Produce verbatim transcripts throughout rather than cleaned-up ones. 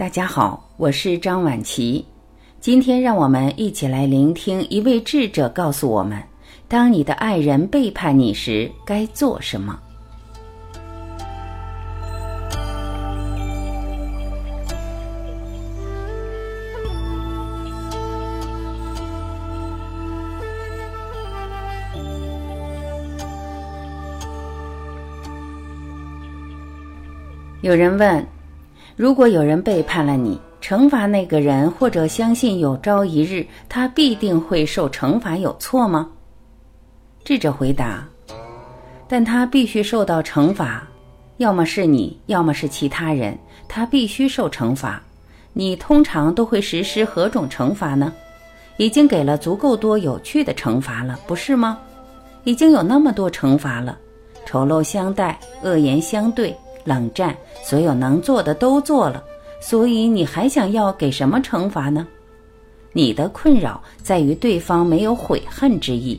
大家好，我是张婉琪。今天让我们一起来聆听一位智者告诉我们，当你的爱人背叛你时，该做什么？有人问，如果有人背叛了你，惩罚那个人，或者相信有朝一日他必定会受惩罚，有错吗？智者回答，但他必须受到惩罚，要么是你，要么是其他人，他必须受惩罚。你通常都会实施何种惩罚呢？已经给了足够多有趣的惩罚了，不是吗？已经有那么多惩罚了，丑陋相待，恶言相对，冷战，所有能做的都做了，所以你还想要给什么惩罚呢？你的困扰在于对方没有悔恨之意。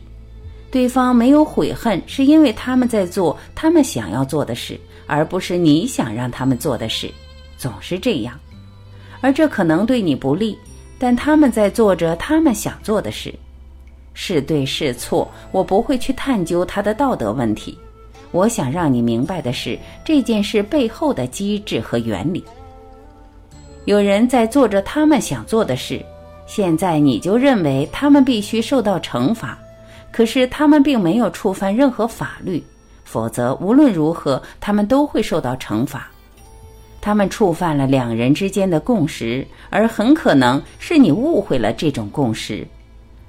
对方没有悔恨，是因为他们在做他们想要做的事，而不是你想让他们做的事，总是这样。而这可能对你不利，但他们在做着他们想做的事。是对是错，我不会去探究他的道德问题。我想让你明白的是这件事背后的机制和原理。有人在做着他们想做的事，现在你就认为他们必须受到惩罚，可是他们并没有触犯任何法律，否则无论如何他们都会受到惩罚。他们触犯了两人之间的共识，而很可能是你误会了这种共识。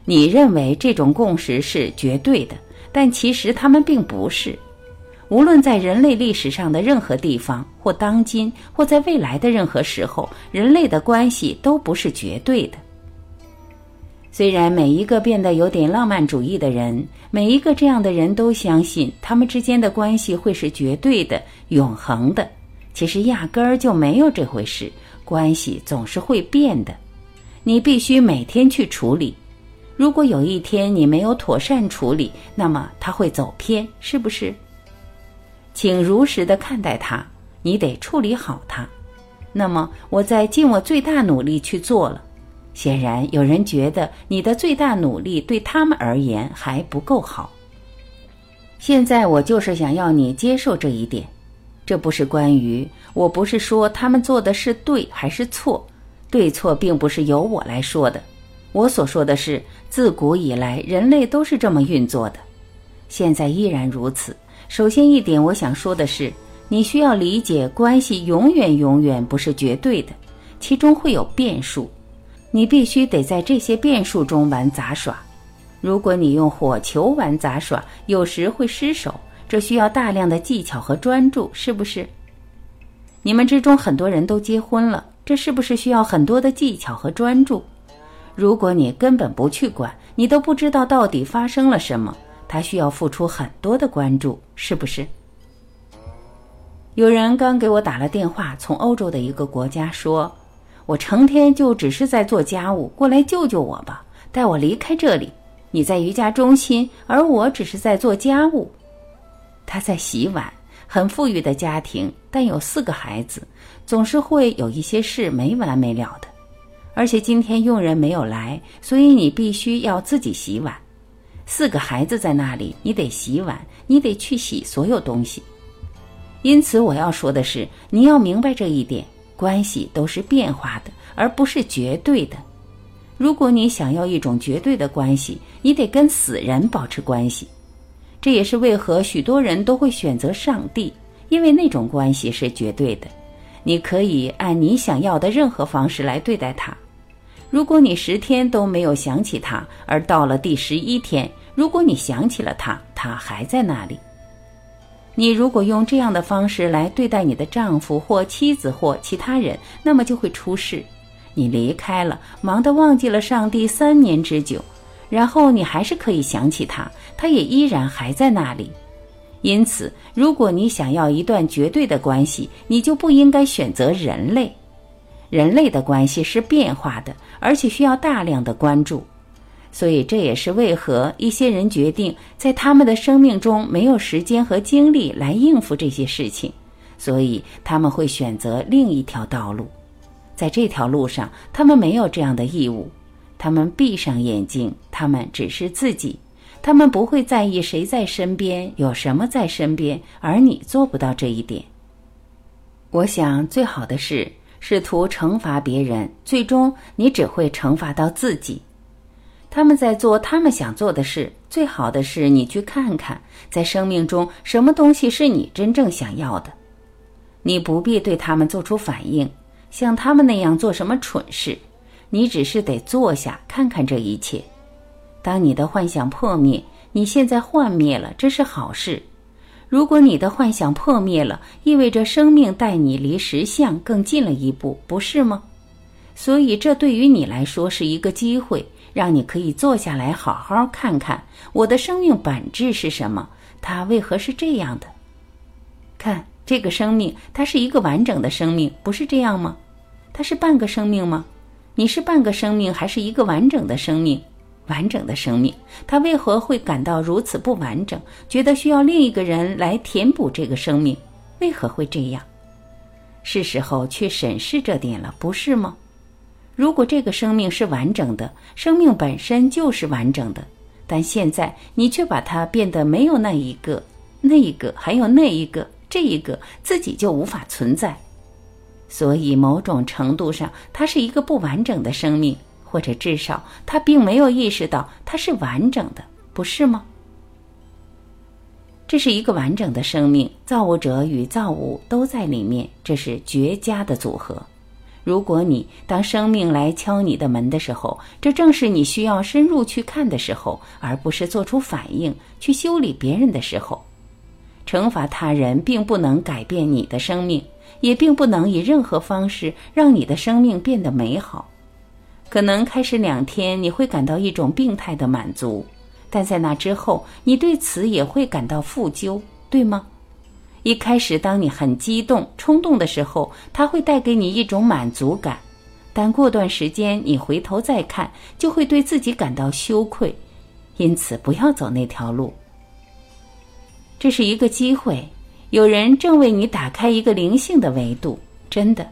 你认为这种共识是绝对的，但其实他们并不是。无论在人类历史上的任何地方，或当今，或在未来的任何时候，人类的关系都不是绝对的。虽然每一个变得有点浪漫主义的人，每一个这样的人都相信他们之间的关系会是绝对的、永恒的，其实压根儿就没有这回事，关系总是会变的。你必须每天去处理。如果有一天你没有妥善处理，那么它会走偏，是不是？请如实地看待它，你得处理好它。那么我在尽我最大努力去做了。显然有人觉得你的最大努力对他们而言还不够好。现在我就是想要你接受这一点。这不是关于，我不是说他们做的是对还是错，对错并不是由我来说的。我所说的是，自古以来人类都是这么运作的，现在依然如此。首先一点我想说的是，你需要理解关系永远永远不是绝对的，其中会有变数，你必须得在这些变数中玩杂耍。如果你用火球玩杂耍，有时会失手，这需要大量的技巧和专注，是不是？你们之中很多人都结婚了，这是不是需要很多的技巧和专注？如果你根本不去管，你都不知道到底发生了什么，他需要付出很多的关注，是不是？有人刚给我打了电话，从欧洲的一个国家说，我成天就只是在做家务，过来救救我吧，带我离开这里。你在瑜伽中心，而我只是在做家务。他在洗碗，很富裕的家庭，但有四个孩子，总是会有一些事没完没了的。而且今天佣人没有来，所以你必须要自己洗碗。四个孩子在那里，你得洗碗，你得去洗所有东西。因此我要说的是，你要明白这一点，关系都是变化的，而不是绝对的。如果你想要一种绝对的关系，你得跟死人保持关系。这也是为何许多人都会选择上帝，因为那种关系是绝对的，你可以按你想要的任何方式来对待它。如果你十天都没有想起他，而到了第十一天，如果你想起了他，他还在那里。你如果用这样的方式来对待你的丈夫或妻子或其他人，那么就会出事。你离开了，忙得忘记了上帝三年之久，然后你还是可以想起他，他也依然还在那里。因此，如果你想要一段绝对的关系，你就不应该选择人类。人类的关系是变化的，而且需要大量的关注，所以这也是为何一些人决定在他们的生命中没有时间和精力来应付这些事情，所以他们会选择另一条道路。在这条路上，他们没有这样的义务。他们闭上眼睛，他们只是自己，他们不会在意谁在身边，有什么在身边，而你做不到这一点。我想最好的是试图惩罚别人，最终你只会惩罚到自己。他们在做他们想做的事，最好的是你去看看，在生命中什么东西是你真正想要的。你不必对他们做出反应，像他们那样做什么蠢事，你只是得坐下看看这一切。当你的幻想破灭，你现在幻灭了，这是好事。如果你的幻想破灭了，意味着生命带你离实相更近了一步，不是吗？所以这对于你来说是一个机会，让你可以坐下来好好看看，我的生命本质是什么，它为何是这样的。看这个生命，它是一个完整的生命，不是这样吗？它是半个生命吗？你是半个生命还是一个完整的生命？完整的生命，他为何会感到如此不完整，觉得需要另一个人来填补这个生命？为何会这样？是时候去审视这点了，不是吗？如果这个生命是完整的，生命本身就是完整的，但现在你却把它变得没有那一个、那一个，还有那一个、这一个，自己就无法存在。所以某种程度上，它是一个不完整的生命，或者至少他并没有意识到它是完整的，不是吗？这是一个完整的生命，造物者与造物都在里面，这是绝佳的组合。如果你当生命来敲你的门的时候，这正是你需要深入去看的时候，而不是做出反应去修理别人的时候。惩罚他人并不能改变你的生命，也并不能以任何方式让你的生命变得美好。可能开始两天你会感到一种病态的满足，但在那之后你对此也会感到负疚，对吗？一开始当你很激动冲动的时候，它会带给你一种满足感，但过段时间你回头再看，就会对自己感到羞愧，因此不要走那条路。这是一个机会，有人正为你打开一个灵性的维度，真的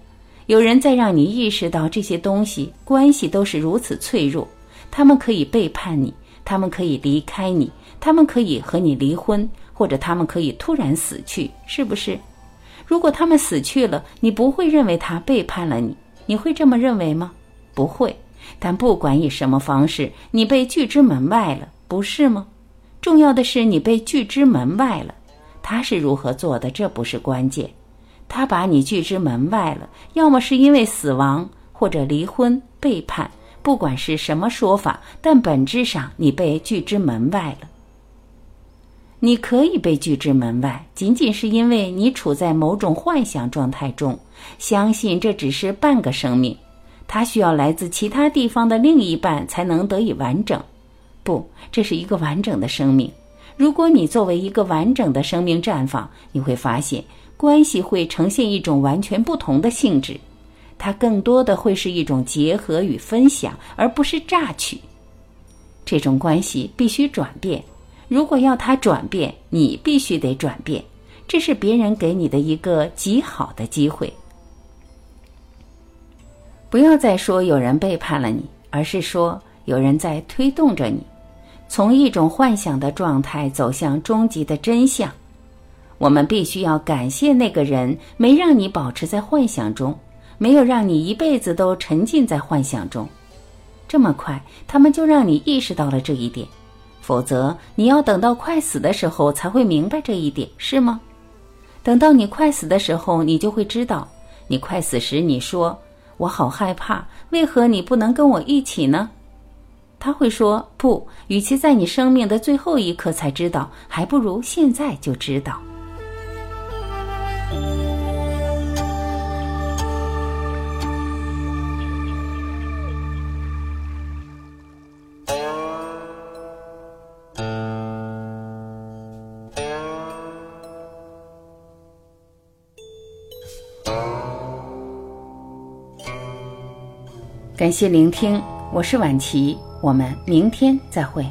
有人在让你意识到这些东西，关系都是如此脆弱，他们可以背叛你，他们可以离开你，他们可以和你离婚，或者他们可以突然死去，是不是？如果他们死去了，你不会认为他背叛了你，你会这么认为吗？不会。但不管以什么方式，你被拒之门外了，不是吗？重要的是你被拒之门外了，他是如何做的，这不是关键。他把你拒之门外了，要么是因为死亡，或者离婚、背叛，不管是什么说法，但本质上你被拒之门外了。你可以被拒之门外，仅仅是因为你处在某种幻想状态中，相信这只是半个生命，它需要来自其他地方的另一半才能得以完整。不，这是一个完整的生命。如果你作为一个完整的生命绽放，你会发现关系会呈现一种完全不同的性质，它更多的会是一种结合与分享，而不是榨取。这种关系必须转变，如果要它转变，你必须得转变，这是别人给你的一个极好的机会。不要再说有人背叛了你，而是说有人在推动着你，从一种幻想的状态走向终极的真相。我们必须要感谢那个人，没让你保持在幻想中，没有让你一辈子都沉浸在幻想中。这么快，他们就让你意识到了这一点，否则你要等到快死的时候才会明白这一点，是吗？等到你快死的时候，你就会知道，你快死时你说，我好害怕，为何你不能跟我一起呢？他会说，不，与其在你生命的最后一刻才知道，还不如现在就知道。感谢聆听，我是婉琪，我们明天再会。